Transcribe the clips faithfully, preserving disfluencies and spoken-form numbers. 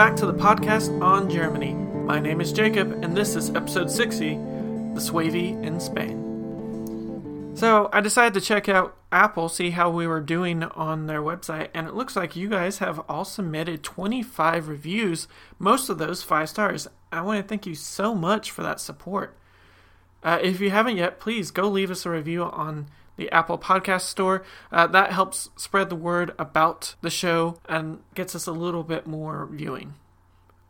back to the podcast on Germany. My name is Jacob, and this is episode sixty, the Suebi in Spain. So I decided to check out Apple, see how we were doing on their website, and it looks like you guys have all submitted twenty-five reviews, most of those five stars. I want to thank you so much for that support. Uh, if you haven't yet, please go leave us a review on the Apple Podcast Store. Uh, that helps spread the word about the show and gets us a little bit more viewing.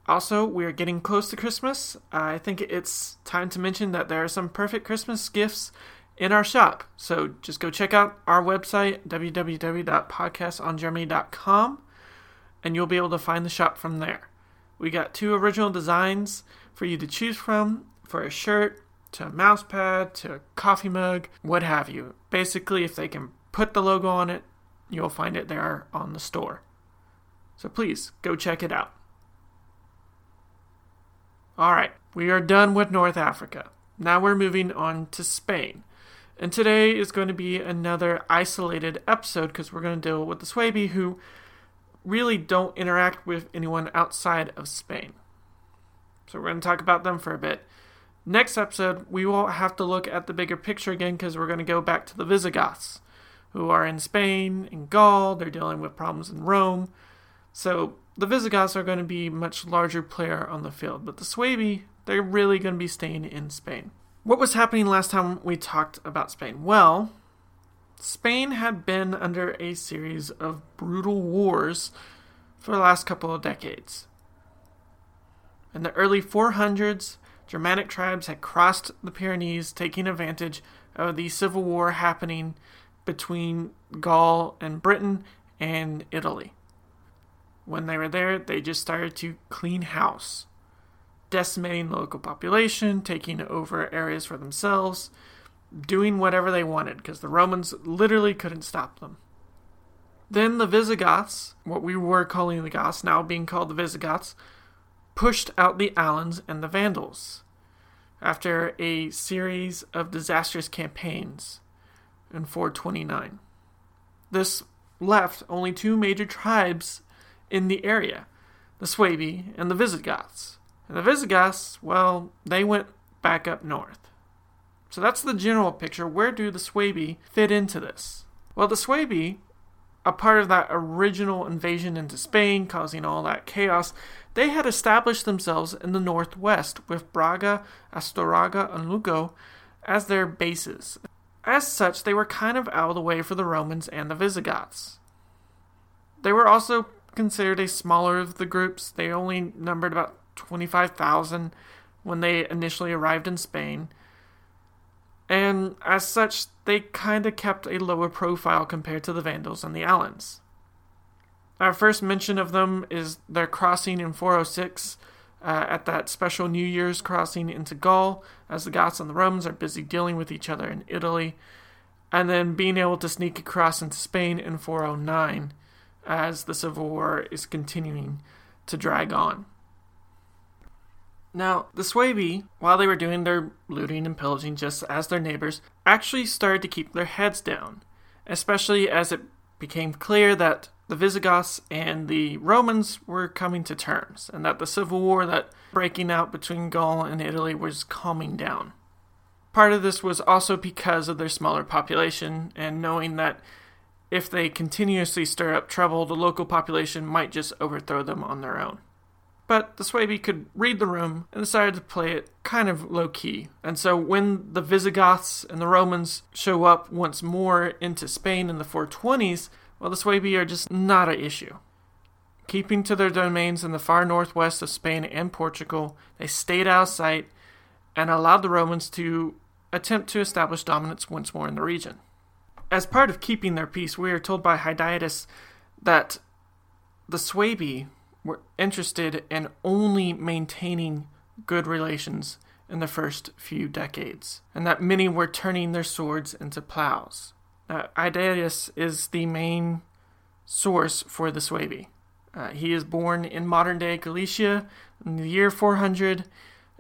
Also, we are getting close to Christmas. I think it's time to mention that there are some perfect Christmas gifts in our shop. So just go check out our website, w w w dot podcast on germany dot com, and you'll be able to find the shop from there. We got two original designs for you to choose from, for a shirt, to a mouse pad, to a coffee mug, what have you. Basically, if they can put the logo on it, you'll find it there on the store. So please, go check it out. Alright, we are done with North Africa. Now we're moving on to Spain. And today is going to be another isolated episode because we're going to deal with the Suebi, who really don't interact with anyone outside of Spain. So we're going to talk about them for a bit. Next episode, we will have to look at the bigger picture again because we're going to go back to the Visigoths, who are in Spain, in Gaul. They're dealing with problems in Rome. So the Visigoths are going to be a much larger player on the field, but the Suebi, they're really going to be staying in Spain. What was happening last time we talked about Spain? Well, Spain had been under a series of brutal wars for the last couple of decades. In the early four hundreds, Germanic tribes had crossed the Pyrenees, taking advantage of the civil war happening between Gaul and Britain and Italy. When they were there, they just started to clean house, decimating local population, taking over areas for themselves, doing whatever they wanted, because the Romans literally couldn't stop them. Then the Visigoths, what we were calling the Goths, now being called the Visigoths, pushed out the Alans and the Vandals after a series of disastrous campaigns in four twenty-nine. This left only two major tribes in the area, the Suebi and the Visigoths. And the Visigoths, well, they went back up north. So that's the general picture. Where do the Suebi fit into this? Well, the Suebi, a part of that original invasion into Spain, causing all that chaos, they had established themselves in the northwest with Braga, Astorga, and Lugo as their bases. As such, they were kind of out of the way for the Romans and the Visigoths. They were also considered a smaller of the groups. They only numbered about twenty-five thousand when they initially arrived in Spain. And as such, they kind of kept a lower profile compared to the Vandals and the Alans. Our first mention of them is their crossing in four oh six uh, at that special New Year's crossing into Gaul, as the Goths and the Romans are busy dealing with each other in Italy, and then being able to sneak across into Spain in four oh nine as the civil war is continuing to drag on. Now, the Suebi, while they were doing their looting and pillaging just as their neighbors, actually started to keep their heads down, especially as it became clear that the Visigoths and the Romans were coming to terms, and that the civil war that breaking out between Gaul and Italy was calming down. Part of this was also because of their smaller population, and knowing that if they continuously stir up trouble, the local population might just overthrow them on their own. But the Suebi could read the room and decided to play it kind of low-key. And so when the Visigoths and the Romans show up once more into Spain in the four twenties, well, the Suebi are just not an issue. Keeping to their domains in the far northwest of Spain and Portugal, they stayed out of sight and allowed the Romans to attempt to establish dominance once more in the region. As part of keeping their peace, we are told by Hydatius that the Suebi were interested in only maintaining good relations in the first few decades, and that many were turning their swords into plows. Uh, Hydatius is the main source for the Suebi. Uh, he is born in modern-day Galicia in the year four hundred.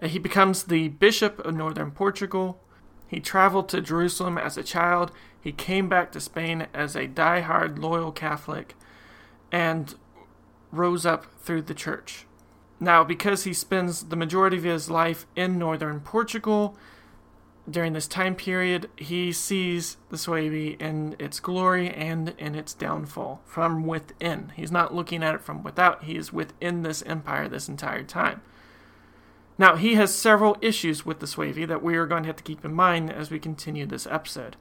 Uh, he becomes the bishop of northern Portugal. He traveled to Jerusalem as a child. He came back to Spain as a die-hard, loyal Catholic, and rose up through the church. Now, because he spends the majority of his life in northern Portugal, during this time period, he sees the Suebi in its glory and in its downfall from within. He's not looking at it from without. He is within this empire this entire time. Now, he has several issues with the Suebi that we are going to have to keep in mind as we continue this episode.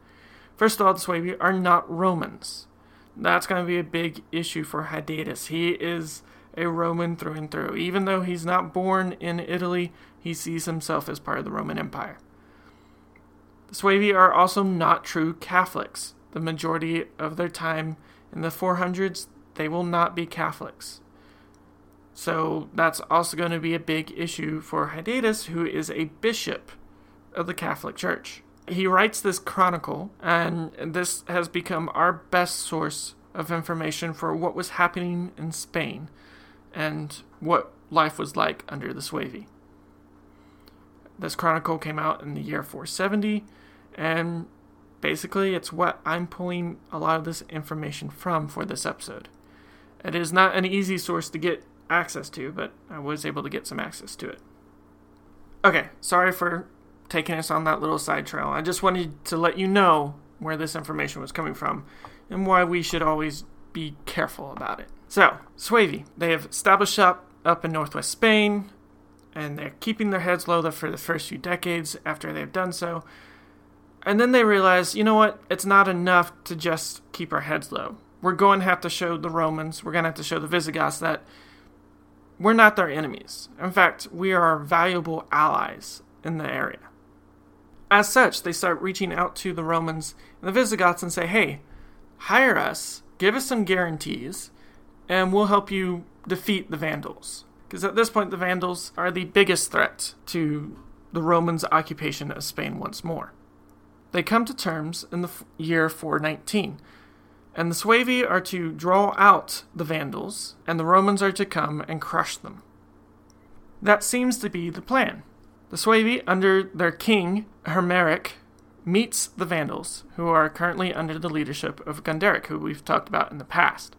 First of all, the Suebi are not Romans. That's going to be a big issue for Hydatius. He is a Roman through and through. Even though he's not born in Italy, he sees himself as part of the Roman Empire. The Suebi are also not true Catholics. The majority of their time in the four hundreds, they will not be Catholics. So that's also going to be a big issue for Hydatius, who is a bishop of the Catholic Church. He writes this chronicle, and this has become our best source of information for what was happening in Spain and what life was like under the Suebi. This chronicle came out in the year four seventy, and basically it's what I'm pulling a lot of this information from for this episode. It is not an easy source to get access to, but I was able to get some access to it. Okay, sorry for taking us on that little side trail. I just wanted to let you know where this information was coming from and why we should always be careful about it. So, Suebi, they have established shop up in northwest Spain, and they're keeping their heads low for the first few decades after they've done so. And then they realize, you know what, it's not enough to just keep our heads low. We're going to have to show the Romans, we're going to have to show the Visigoths that we're not their enemies. In fact, we are valuable allies in the area. As such, they start reaching out to the Romans and the Visigoths and say, hey, hire us, give us some guarantees, and we'll help you defeat the Vandals. Because at this point, the Vandals are the biggest threat to the Romans' occupation of Spain once more. They come to terms in the f- year four nineteen, and the Suebi are to draw out the Vandals, and the Romans are to come and crush them. That seems to be the plan. The Suebi, under their king, Hermeric, meets the Vandals, who are currently under the leadership of Gunderic, who we've talked about in the past.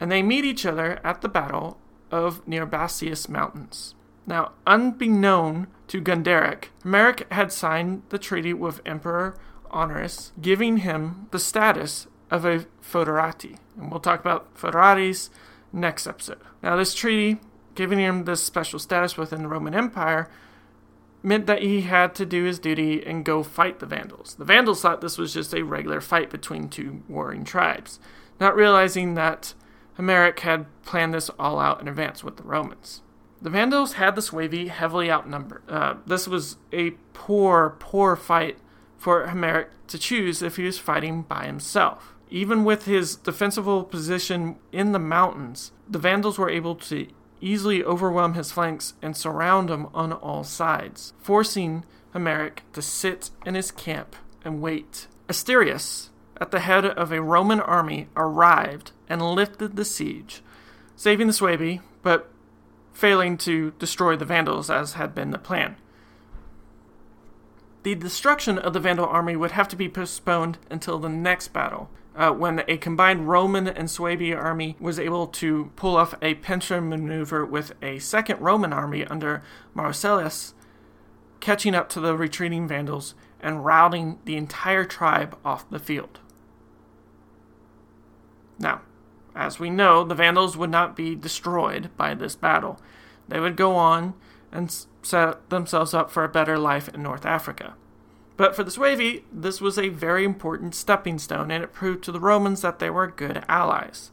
And they meet each other at the battle of near Bassius Mountains. Now, unbeknown to Gunderic, Hermeric had signed the treaty with Emperor Honorius, giving him the status of a foederati. And we'll talk about foederatis next episode. Now, this treaty, giving him this special status within the Roman Empire, meant that he had to do his duty and go fight the Vandals. The Vandals thought this was just a regular fight between two warring tribes, not realizing that Hermeric had planned this all out in advance with the Romans. The Vandals had the Suebi heavily outnumbered. Uh, this was a poor, poor fight for Hermeric to choose if he was fighting by himself. Even with his defensible position in the mountains, the Vandals were able to easily overwhelm his flanks and surround him on all sides, forcing Hermeric to sit in his camp and wait. Asterius, at the head of a Roman army, arrived and lifted the siege, saving the Suebi, but failing to destroy the Vandals as had been the plan. The destruction of the Vandal army would have to be postponed until the next battle, uh, when a combined Roman and Suebi army was able to pull off a pincer maneuver with a second Roman army under Marcellus, catching up to the retreating Vandals and routing the entire tribe off the field. Now, as we know, the Vandals would not be destroyed by this battle. They would go on and set themselves up for a better life in North Africa. But for the Suebi, this was a very important stepping stone, and it proved to the Romans that they were good allies.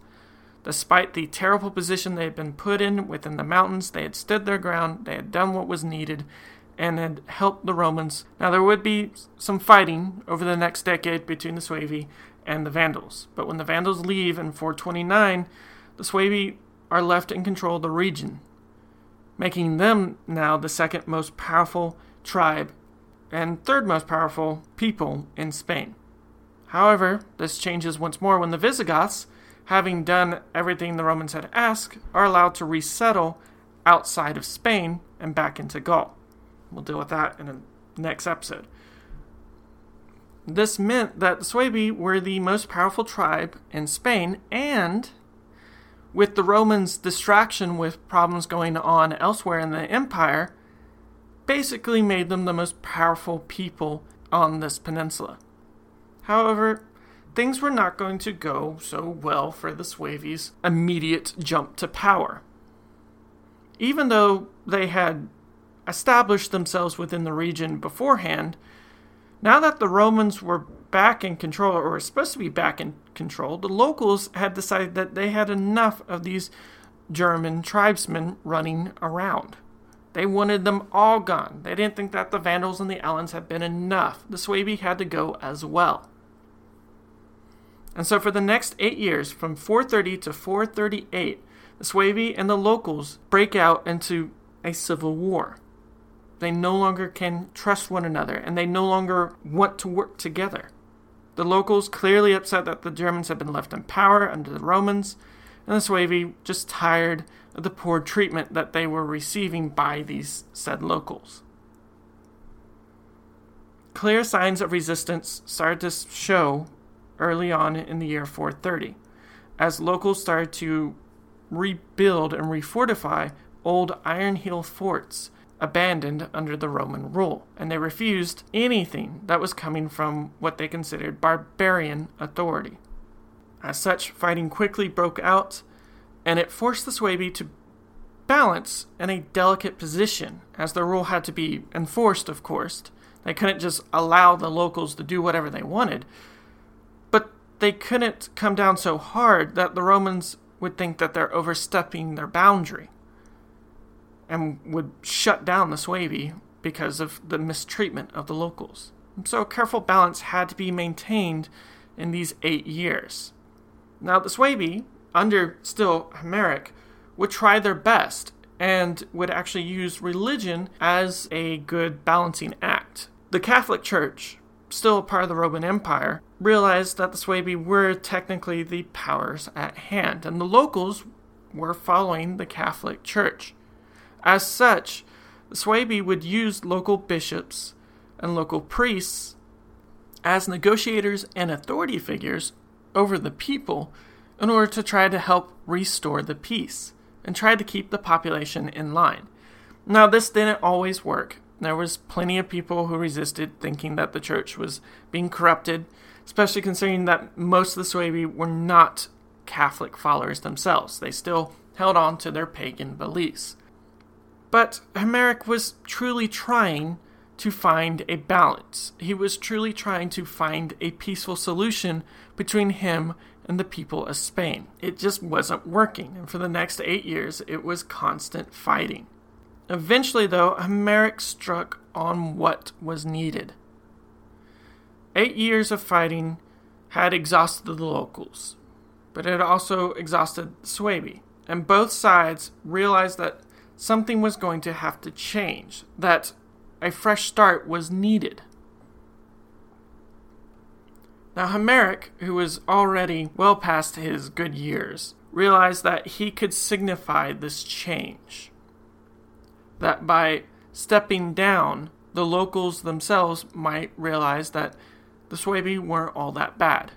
Despite the terrible position they had been put in within the mountains, they had stood their ground, they had done what was needed, and had helped the Romans. Now, there would be some fighting over the next decade between the Suebi and the Vandals. But when the Vandals leave in four twenty-nine, the Suebi are left in control of the region, making them now the second most powerful tribe and third most powerful people in Spain. However, this changes once more when the Visigoths, having done everything the Romans had asked, are allowed to resettle outside of Spain and back into Gaul. We'll deal with that in the next episode. This meant that the Suebi were the most powerful tribe in Spain and with the Romans' distraction with problems going on elsewhere in the empire, basically made them the most powerful people on this peninsula. However, things were not going to go so well for the Suebi's immediate jump to power. Even though they had established themselves within the region beforehand, now that the Romans were back in control, or were supposed to be back in control, the locals had decided that they had enough of these German tribesmen running around. They wanted them all gone. They didn't think that the Vandals and the Alans had been enough. The Suebi had to go as well. And so for the next eight years, from four thirty to four thirty-eight, the Suebi and the locals break out into a civil war. They no longer can trust one another, and they no longer want to work together. The locals clearly upset that the Germans had been left in power under the Romans, and the Suebi just tired of the poor treatment that they were receiving by these said locals. Clear signs of resistance started to show early on in the year four thirty, as locals started to rebuild and refortify old Iron Heel forts abandoned under the Roman rule, and they refused anything that was coming from what they considered barbarian authority. As such, fighting quickly broke out, and it forced the Suebi to balance in a delicate position, as the rule had to be enforced, of course. They couldn't just allow the locals to do whatever they wanted, but they couldn't come down so hard that the Romans would think that they're overstepping their boundary and would shut down the Suebi because of the mistreatment of the locals. So a careful balance had to be maintained in these eight years. Now the Suebi, under still Hermeric, would try their best and would actually use religion as a good balancing act. The Catholic Church, still part of the Roman Empire, realized that the Suebi were technically the powers at hand, and the locals were following the Catholic Church. As such, the Suebi would use local bishops and local priests as negotiators and authority figures over the people in order to try to help restore the peace and try to keep the population in line. Now, this didn't always work. There was plenty of people who resisted, thinking that the church was being corrupted, especially considering that most of the Suebi were not Catholic followers themselves. They still held on to their pagan beliefs. But Hermeric was truly trying to find a balance. He was truly trying to find a peaceful solution between him and the people of Spain. It just wasn't working, and for the next eight years, it was constant fighting. Eventually, though, Hermeric struck on what was needed. Eight years of fighting had exhausted the locals, but it also exhausted the Suebi, and both sides realized that something was going to have to change, that a fresh start was needed. Now, Hermeric, who was already well past his good years, realized that he could signify this change, that by stepping down, the locals themselves might realize that the Suebi weren't all that bad.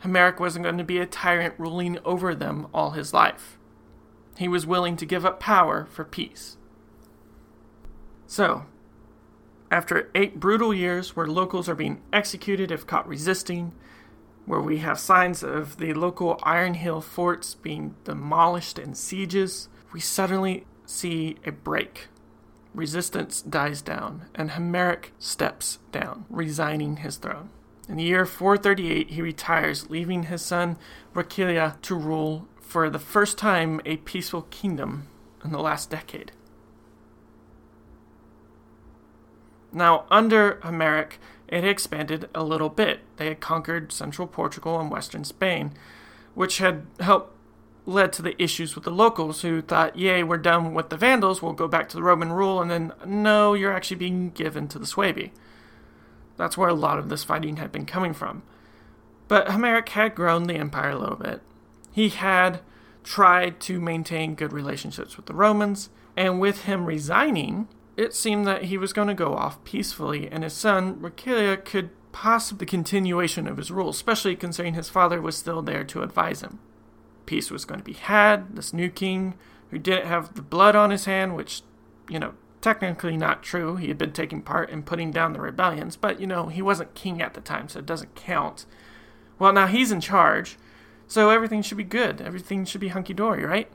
Hermeric wasn't going to be a tyrant ruling over them all his life. He was willing to give up power for peace. So, after eight brutal years where locals are being executed if caught resisting, where we have signs of the local Iron Heel forts being demolished and sieges, we suddenly see a break. Resistance dies down, and Hermeric steps down, resigning his throne. In the year four thirty-eight, he retires, leaving his son Ricilia to rule for the first time a peaceful kingdom in the last decade. Now, under Hermeric, it expanded a little bit. They had conquered central Portugal and western Spain, which had helped led to the issues with the locals, who thought, yay, we're done with the Vandals, we'll go back to the Roman rule, and then, no, you're actually being given to the Suebi. That's where a lot of this fighting had been coming from. But Hermeric had grown the empire a little bit. He had tried to maintain good relationships with the Romans, and with him resigning, it seemed that he was going to go off peacefully, and his son, Ricilia, could possibly continue the continuation of his rule, especially considering his father was still there to advise him. peace was going to be had. This new king, who didn't have the blood on his hand, which, you know, technically not true. He had been taking part in putting down the rebellions, but, you know, he wasn't king at the time, so it doesn't count. Well, now he's in charge, so everything should be good. Everything should be hunky-dory, right?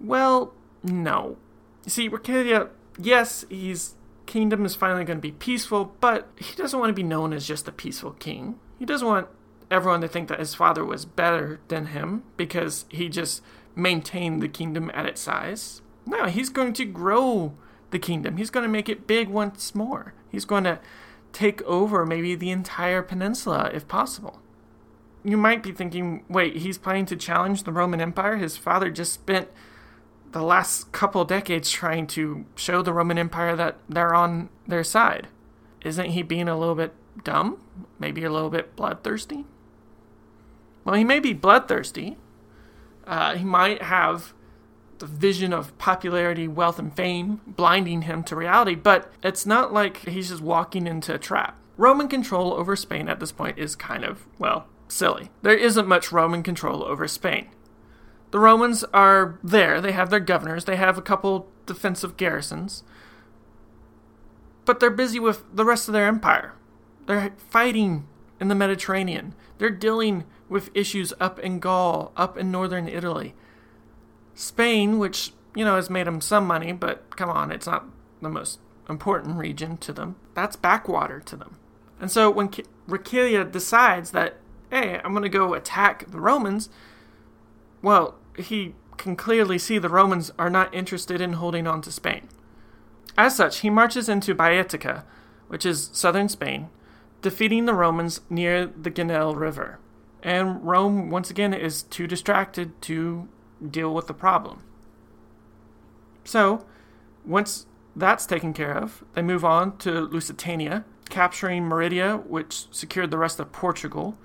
Well, no. You see, Ricadia, yes, his kingdom is finally going to be peaceful, but he doesn't want to be known as just a peaceful king. He doesn't want everyone to think that his father was better than him because he just maintained the kingdom at its size. No, he's going to grow the kingdom. He's going to make it big once more. He's going to take over maybe the entire peninsula if possible. You might be thinking, wait, he's planning to challenge the Roman Empire? His father just spent the last couple decades trying to show the Roman Empire that they're on their side. Isn't he being a little bit dumb? Maybe a little bit bloodthirsty? Well, he may be bloodthirsty. Uh, he might have the vision of popularity, wealth, and fame blinding him to reality, but it's not like he's just walking into a trap. Roman control over Spain at this point is kind of, well, silly. There isn't much Roman control over Spain. The Romans are there, they have their governors, they have a couple defensive garrisons, but they're busy with the rest of their empire. They're fighting in the Mediterranean. They're dealing with issues up in Gaul, up in northern Italy. Spain, which, you know, has made them some money, but come on, it's not the most important region to them. That's backwater to them. And so when K- Ricilia decides that, hey, I'm going to go attack the Romans, well, he can clearly see the Romans are not interested in holding on to Spain. As such, he marches into Baetica, which is southern Spain, defeating the Romans near the Genil River. And Rome, once again, is too distracted to deal with the problem. So, once that's taken care of, they move on to Lusitania, capturing Mérida, which secured the rest of Portugal,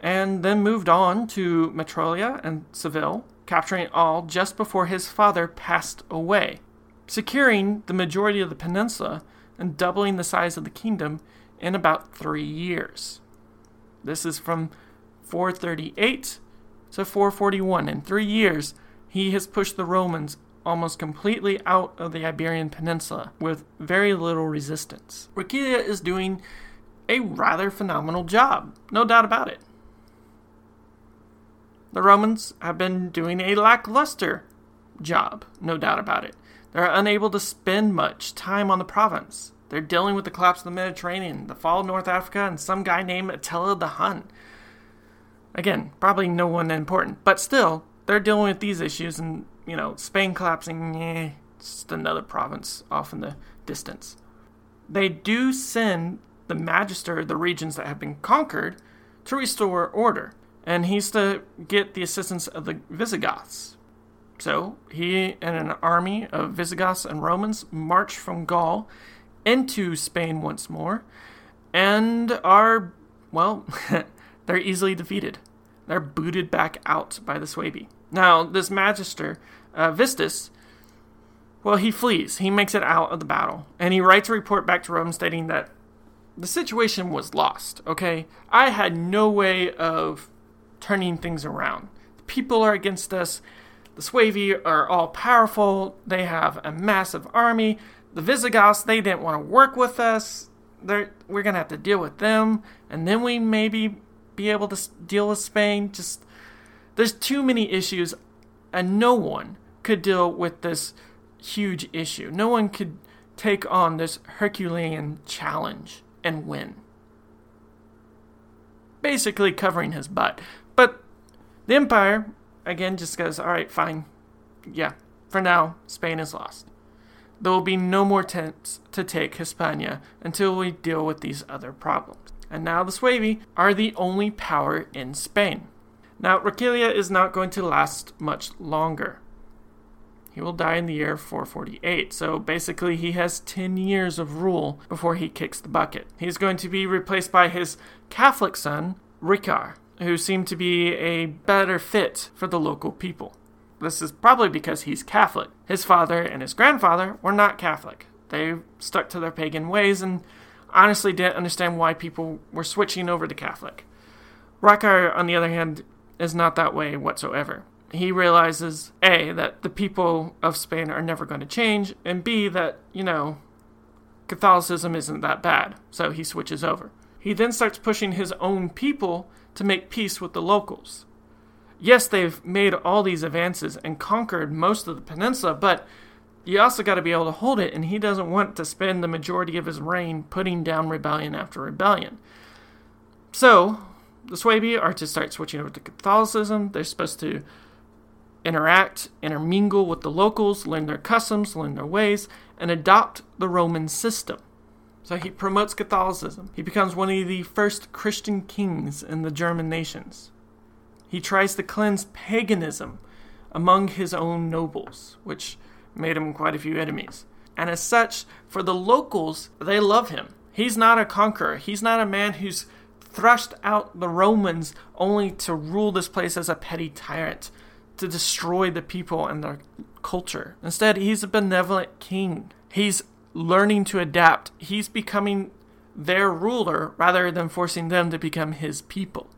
and then moved on to Metrolia and Seville, capturing all just before his father passed away, securing the majority of the peninsula and doubling the size of the kingdom in about three years. This is from four thirty-eight to four forty-one. In three years, he has pushed the Romans almost completely out of the Iberian Peninsula with very little resistance. Ricilia is doing a rather phenomenal job, no doubt about it. The Romans have been doing a lackluster job, no doubt about it. They're unable to spend much time on the province. They're dealing with the collapse of the Mediterranean, the fall of North Africa, and some guy named Attila the Hun. Again, probably no one important, but still, they're dealing with these issues and, you know, Spain collapsing, eh, it's just another province off in the distance. They do send the magister, the regions that have been conquered, to restore order, and he's to get the assistance of the Visigoths. So, he and an army of Visigoths and Romans march from Gaul into Spain once more, and are, well... They're easily defeated. They're booted back out by the Suebi. Now, this magister, uh, Vistus, well, he flees. He makes it out of the battle. And he writes a report back to Rome stating that the situation was lost, okay? I had no way of turning things around. The people are against us. The Suebi are all powerful. They have a massive army. The Visigoths, they didn't want to work with us. They're, we're going to have to deal with them. And then we maybe... be able to deal with Spain. Just there's too many issues, and no one could deal with this huge issue. No one could take on this Herculean challenge and win. Basically covering his butt. But the empire, again, just goes, all right, fine. Yeah, for now, Spain is lost. There will be no more attempts to take Hispania until we deal with these other problems. And now the Suebi are the only power in Spain. Now, Ricilia is not going to last much longer. He will die in the year four forty-eight, so basically he has ten years of rule before he kicks the bucket. He's going to be replaced by his Catholic son, Ricard, who seemed to be a better fit for the local people. This is probably because he's Catholic. His father and his grandfather were not Catholic. They stuck to their pagan ways and honestly didn't understand why people were switching over to Catholic. Ricard, on the other hand, is not that way whatsoever. He realizes, A, that the people of Spain are never going to change, and B, that, you know, Catholicism isn't that bad, so he switches over. He then starts pushing his own people to make peace with the locals. Yes, they've made all these advances and conquered most of the peninsula, but you also got to be able to hold it, and he doesn't want to spend the majority of his reign putting down rebellion after rebellion. So, the Suebi are to start switching over to Catholicism. They're supposed to interact, intermingle with the locals, learn their customs, learn their ways, and adopt the Roman system. So he promotes Catholicism. He becomes one of the first Christian kings in the German nations. He tries to cleanse paganism among his own nobles, which made him quite a few enemies. And as such, for the locals, they love him. He's not a conqueror. He's not a man who's thrust out the Romans only to rule this place as a petty tyrant, to destroy the people and their culture. Instead, he's a benevolent king. He's learning to adapt. He's becoming their ruler rather than forcing them to become his people.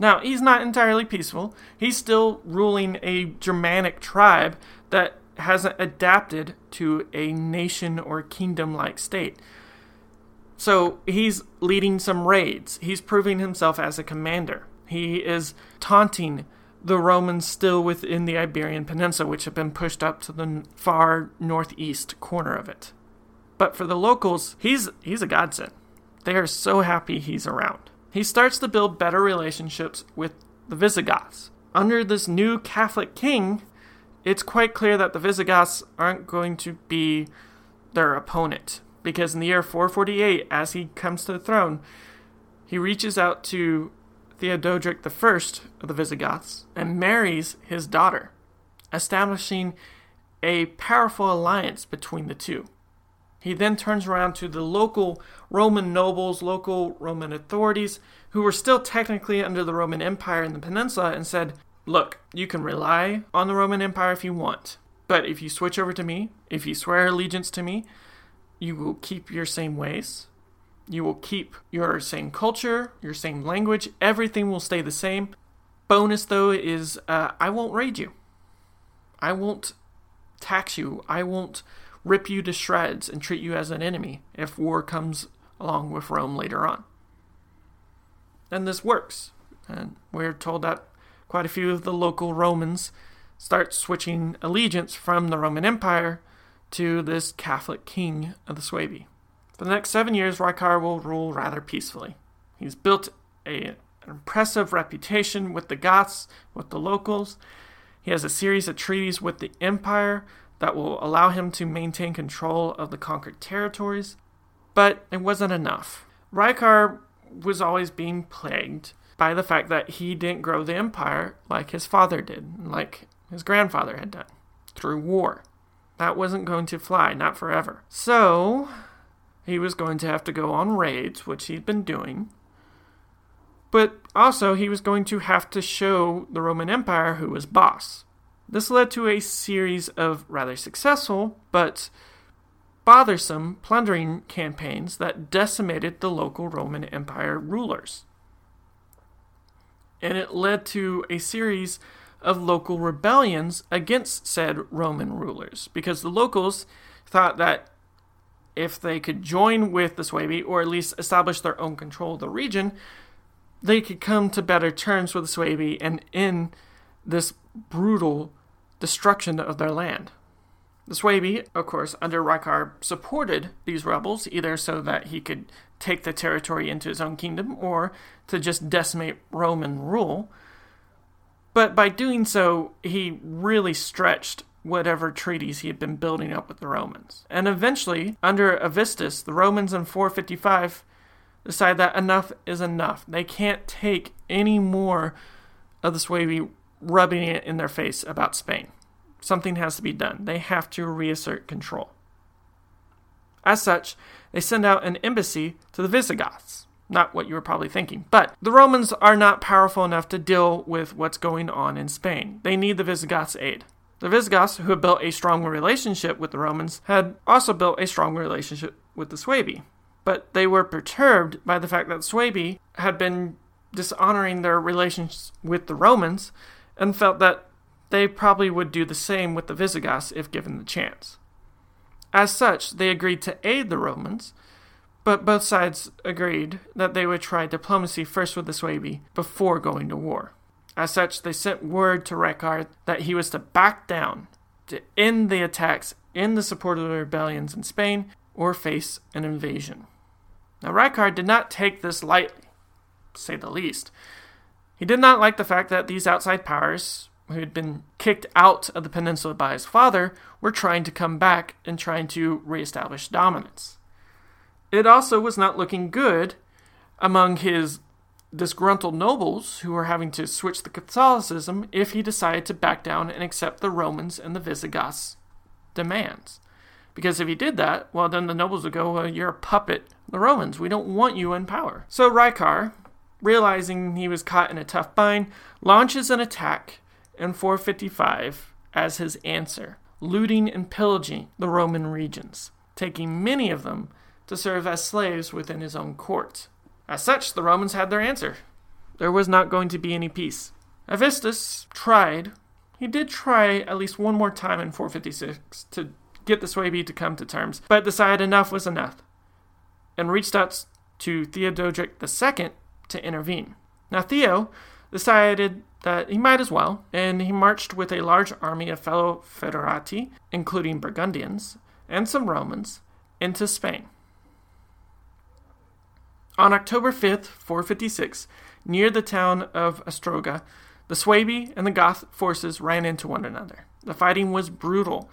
Now, he's not entirely peaceful. He's still ruling a Germanic tribe that hasn't adapted to a nation or kingdom-like state. So he's leading some raids. He's proving himself as a commander. He is taunting the Romans still within the Iberian Peninsula, which have been pushed up to the far northeast corner of it. But for the locals, he's he's a godsend. They are so happy he's around. He starts to build better relationships with the Visigoths. Under this new Catholic king, it's quite clear that the Visigoths aren't going to be their opponent, because in the year four forty-eight, as he comes to the throne, he reaches out to Theodoric the First of the Visigoths and marries his daughter, establishing a powerful alliance between the two. He then turns around to the local Roman nobles, local Roman authorities, who were still technically under the Roman Empire in the peninsula, and said, look, you can rely on the Roman Empire if you want, but if you switch over to me, if you swear allegiance to me, you will keep your same ways. You will keep your same culture, your same language. Everything will stay the same. Bonus, though, is uh, I won't raid you. I won't tax you. I won't rip you to shreds and treat you as an enemy if war comes along with Rome later on. And this works. And we're told that quite a few of the local Romans start switching allegiance from the Roman Empire to this Catholic king of the Suebi. For the next seven years, Ricard will rule rather peacefully. He's built a, an impressive reputation with the Goths, with the locals. He has a series of treaties with the Empire that will allow him to maintain control of the conquered territories. But it wasn't enough. Ricard was always being plagued by the fact that he didn't grow the Empire like his father did, like his grandfather had done, through war. That wasn't going to fly, not forever. So he was going to have to go on raids, which he'd been doing. But also, he was going to have to show the Roman Empire who was boss. This led to a series of rather successful, but bothersome, plundering campaigns that decimated the local Roman Empire rulers. And it led to a series of local rebellions against said Roman rulers, because the locals thought that if they could join with the Suebi, or at least establish their own control of the region, they could come to better terms with the Suebi and end this brutal destruction of their land. The Suebi, of course, under Ricard, supported these rebels, either so that he could take the territory into his own kingdom, or to just decimate Roman rule. But by doing so, he really stretched whatever treaties he had been building up with the Romans. And eventually, under Avistus, the Romans in four fifty-five decide that enough is enough. They can't take any more of the Suebi rubbing it in their face about Spain. Something has to be done. They have to reassert control. As such, they send out an embassy to the Visigoths. Not what you were probably thinking, but the Romans are not powerful enough to deal with what's going on in Spain. They need the Visigoths' aid. The Visigoths, who had built a strong relationship with the Romans, had also built a strong relationship with the Suebi, but they were perturbed by the fact that the Suebi had been dishonoring their relations with the Romans, and felt that they probably would do the same with the Visigoths if given the chance. As such, they agreed to aid the Romans, but both sides agreed that they would try diplomacy first with the Suebi before going to war. As such, they sent word to Ricard that he was to back down, to end the attacks in the support of the rebellions in Spain, or face an invasion. Now, Ricard did not take this lightly, to say the least. He did not like the fact that these outside powers, who had been kicked out of the peninsula by his father, were trying to come back and trying to reestablish dominance. It also was not looking good among his disgruntled nobles, who were having to switch to Catholicism if he decided to back down and accept the Romans and the Visigoths' demands. Because if he did that, well, then the nobles would go, well, you're a puppet, the Romans, we don't want you in power. So Ricard, realizing he was caught in a tough bind, launches an attack in four fifty-five as his answer, looting and pillaging the Roman regions, taking many of them to serve as slaves within his own court. As such, the Romans had their answer. There was not going to be any peace. Avistus tried, he did try at least one more time in four fifty-six to get the Suebi to come to terms, but decided enough was enough, and reached out to Theodoric the Second to intervene. Now Theo decided that he might as well, and he marched with a large army of fellow foederati, including Burgundians and some Romans, into Spain. On October fifth, four fifty-six, near the town of Astorga, the Suebi and the Goth forces ran into one another. The fighting was brutal,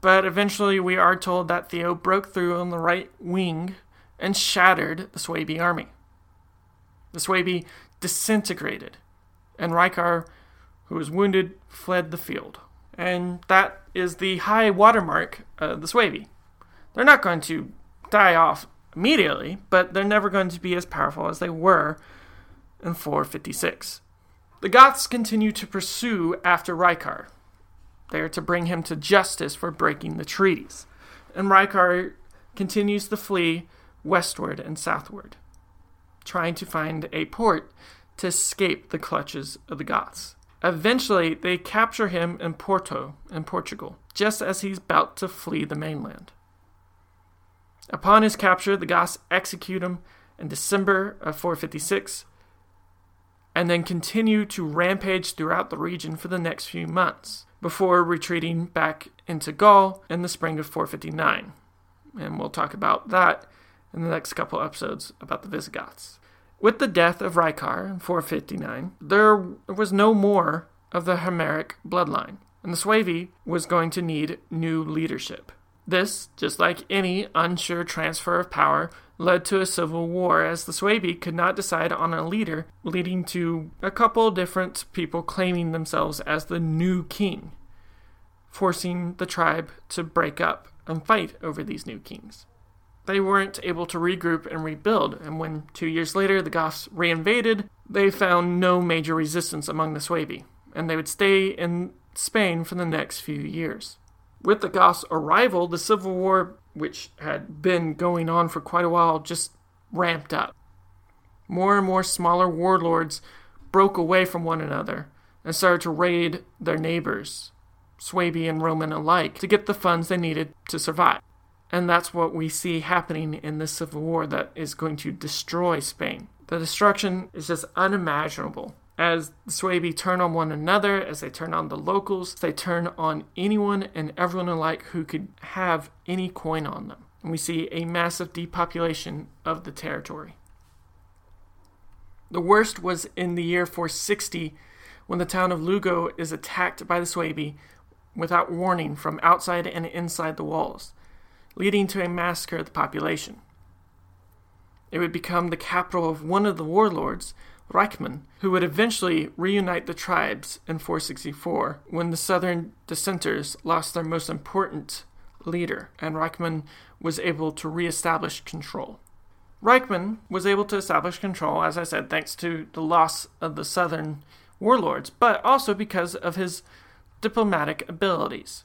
but eventually we are told that Theo broke through on the right wing and shattered the Suebi army. The Suebi disintegrated, and Ricard, who was wounded, fled the field. And that is the high watermark of the Suebi. They're not going to die off immediately, but they're never going to be as powerful as they were in four fifty-six. The Goths continue to pursue after Ricard. They are to bring him to justice for breaking the treaties. And Ricard continues to flee westward and southward, trying to find a port to escape the clutches of the Goths. Eventually, they capture him in Porto, in Portugal, just as he's about to flee the mainland. Upon his capture, the Goths execute him in December of four fifty-six, and then continue to rampage throughout the region for the next few months, before retreating back into Gaul in the spring of four fifty-nine. And we'll talk about that in the next couple episodes about the Visigoths. With the death of Ricard in four fifty-nine, there was no more of the Hermeric bloodline, and the Suevi was going to need new leadership. This, just like any unsure transfer of power, led to a civil war, as the Suebi could not decide on a leader, leading to a couple different people claiming themselves as the new king, forcing the tribe to break up and fight over these new kings. They weren't able to regroup and rebuild, and when two years later the Goths reinvaded, they found no major resistance among the Suebi, and they would stay in Spain for the next few years. With the Goths' arrival, the civil war, which had been going on for quite a while, just ramped up. More and more smaller warlords broke away from one another and started to raid their neighbors, Suebi and Roman alike, to get the funds they needed to survive. And that's what we see happening in this civil war that is going to destroy Spain. The destruction is just unimaginable, as the Suebi turn on one another, as they turn on the locals, they turn on anyone and everyone alike who could have any coin on them. And we see a massive depopulation of the territory. The worst was in the year four sixty, when the town of Lugo is attacked by the Suebi without warning from outside and inside the walls, leading to a massacre of the population. It would become the capital of one of the warlords, Reichmann, who would eventually reunite the tribes in four sixty-four when the southern dissenters lost their most important leader, and Reichmann was able to reestablish control. Reichmann was able to establish control, as I said, thanks to the loss of the southern warlords, but also because of his diplomatic abilities.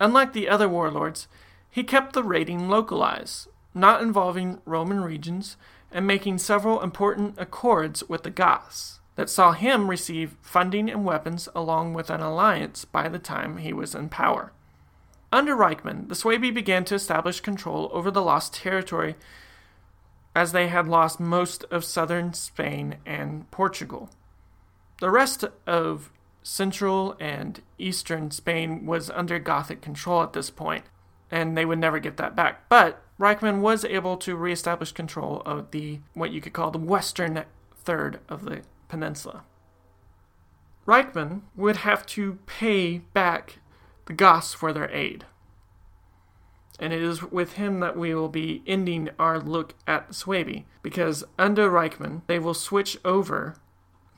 Unlike the other warlords, he kept the raiding localized, not involving Roman regions, and making several important accords with the Goths that saw him receive funding and weapons along with an alliance by the time he was in power. Under Reichmann, the Suebi began to establish control over the lost territory, as they had lost most of southern Spain and Portugal. The rest of central and eastern Spain was under Gothic control at this point, and they would never get that back. But Reichmann was able to reestablish control of the what you could call the western third of the peninsula. Reichmann would have to pay back the Goths for their aid. And it is with him that we will be ending our look at the Suebi, because under Reichmann, they will switch over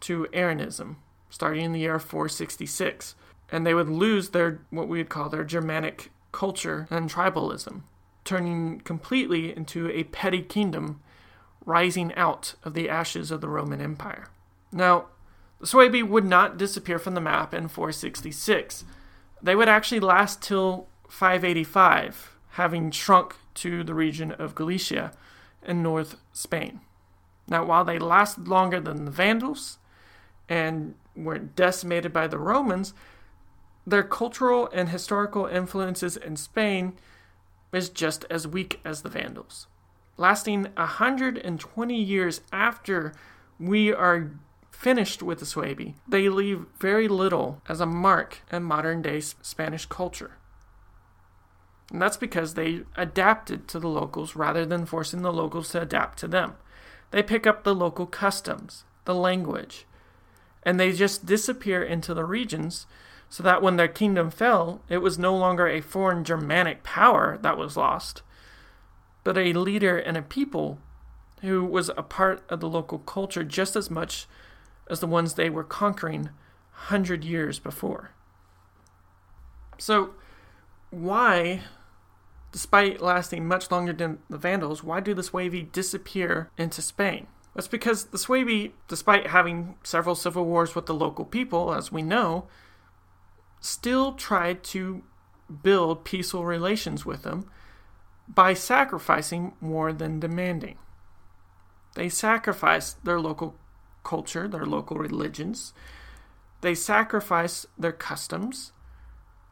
to Arianism, starting in the year four sixty-six, and they would lose their, what we would call their Germanic culture and tribalism, turning completely into a petty kingdom rising out of the ashes of the Roman Empire. Now, the Suebi would not disappear from the map in four sixty-six. They would actually last till five eighty-five, having shrunk to the region of Galicia in north Spain. Now, while they lasted longer than the Vandals and were decimated by the Romans, their cultural and historical influences in Spain is just as weak as the Vandals, lasting one hundred twenty years after we are finished with the Suebi. They leave very little as a mark in modern-day Spanish culture. And that's because they adapted to the locals rather than forcing the locals to adapt to them. They pick up the local customs, the language, and they just disappear into the regions so that when their kingdom fell, it was no longer a foreign Germanic power that was lost, but a leader and a people who was a part of the local culture just as much as the ones they were conquering one hundred years before. So, why, despite lasting much longer than the Vandals, why do the Suebi disappear into Spain? That's because the Suebi, despite having several civil wars with the local people, as we know, still tried to build peaceful relations with them by sacrificing more than demanding. They sacrificed their local culture, their local religions, they sacrificed their customs,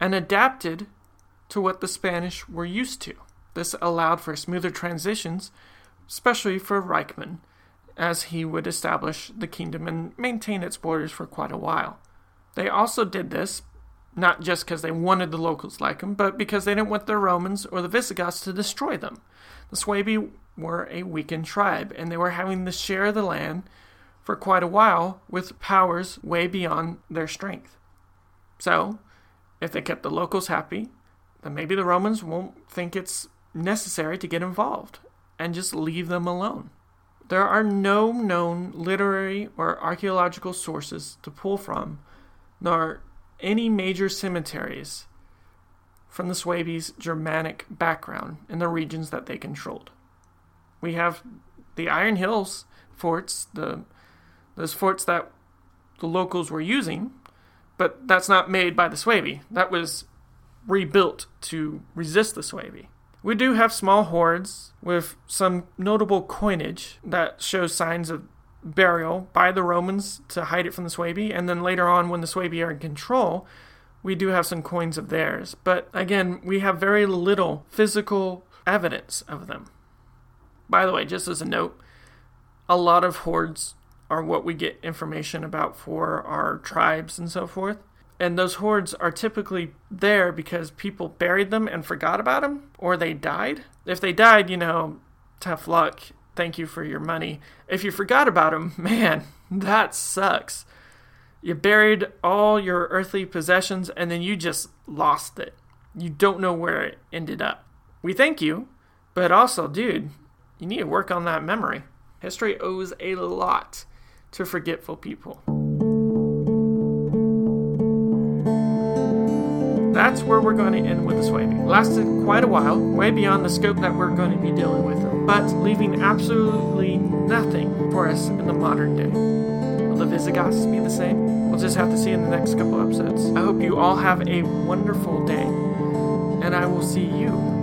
and adapted to what the Spanish were used to. This allowed for smoother transitions, especially for Reichmann, as he would establish the kingdom and maintain its borders for quite a while. They also did this, not just because they wanted the locals like them, but because they didn't want the Romans or the Visigoths to destroy them. The Suebi were a weakened tribe, and they were having to share the land for quite a while with powers way beyond their strength. So, if they kept the locals happy, then maybe the Romans won't think it's necessary to get involved and just leave them alone. There are no known literary or archaeological sources to pull from, nor any major cemeteries from the Suebi's Germanic background in the regions that they controlled. We have the Iron Hills forts, the those forts that the locals were using, but that's not made by the Suebi. That was rebuilt to resist the Suebi. We do have small hoards with some notable coinage that shows signs of burial by the Romans to hide it from the Suebi, and then later on when the Suebi are in control, we do have some coins of theirs. But again, we have very little physical evidence of them. By the way, just as a note, a lot of hoards are what we get information about for our tribes and so forth. And those hoards are typically there because people buried them and forgot about them, or they died. If they died, you know, tough luck. Thank you for your money. If you forgot about them, man, that sucks. You buried all your earthly possessions and then you just lost it. You don't know where it ended up. We thank you, but also, dude, you need to work on that memory. History owes a lot to forgetful people. That's where we're going to end with the Suebi. Lasted quite a while, way beyond the scope that we're going to be dealing with them, but leaving absolutely nothing for us in the modern day. Will the Visigoths be the same? We'll just have to see in the next couple episodes. I hope you all have a wonderful day, and I will see you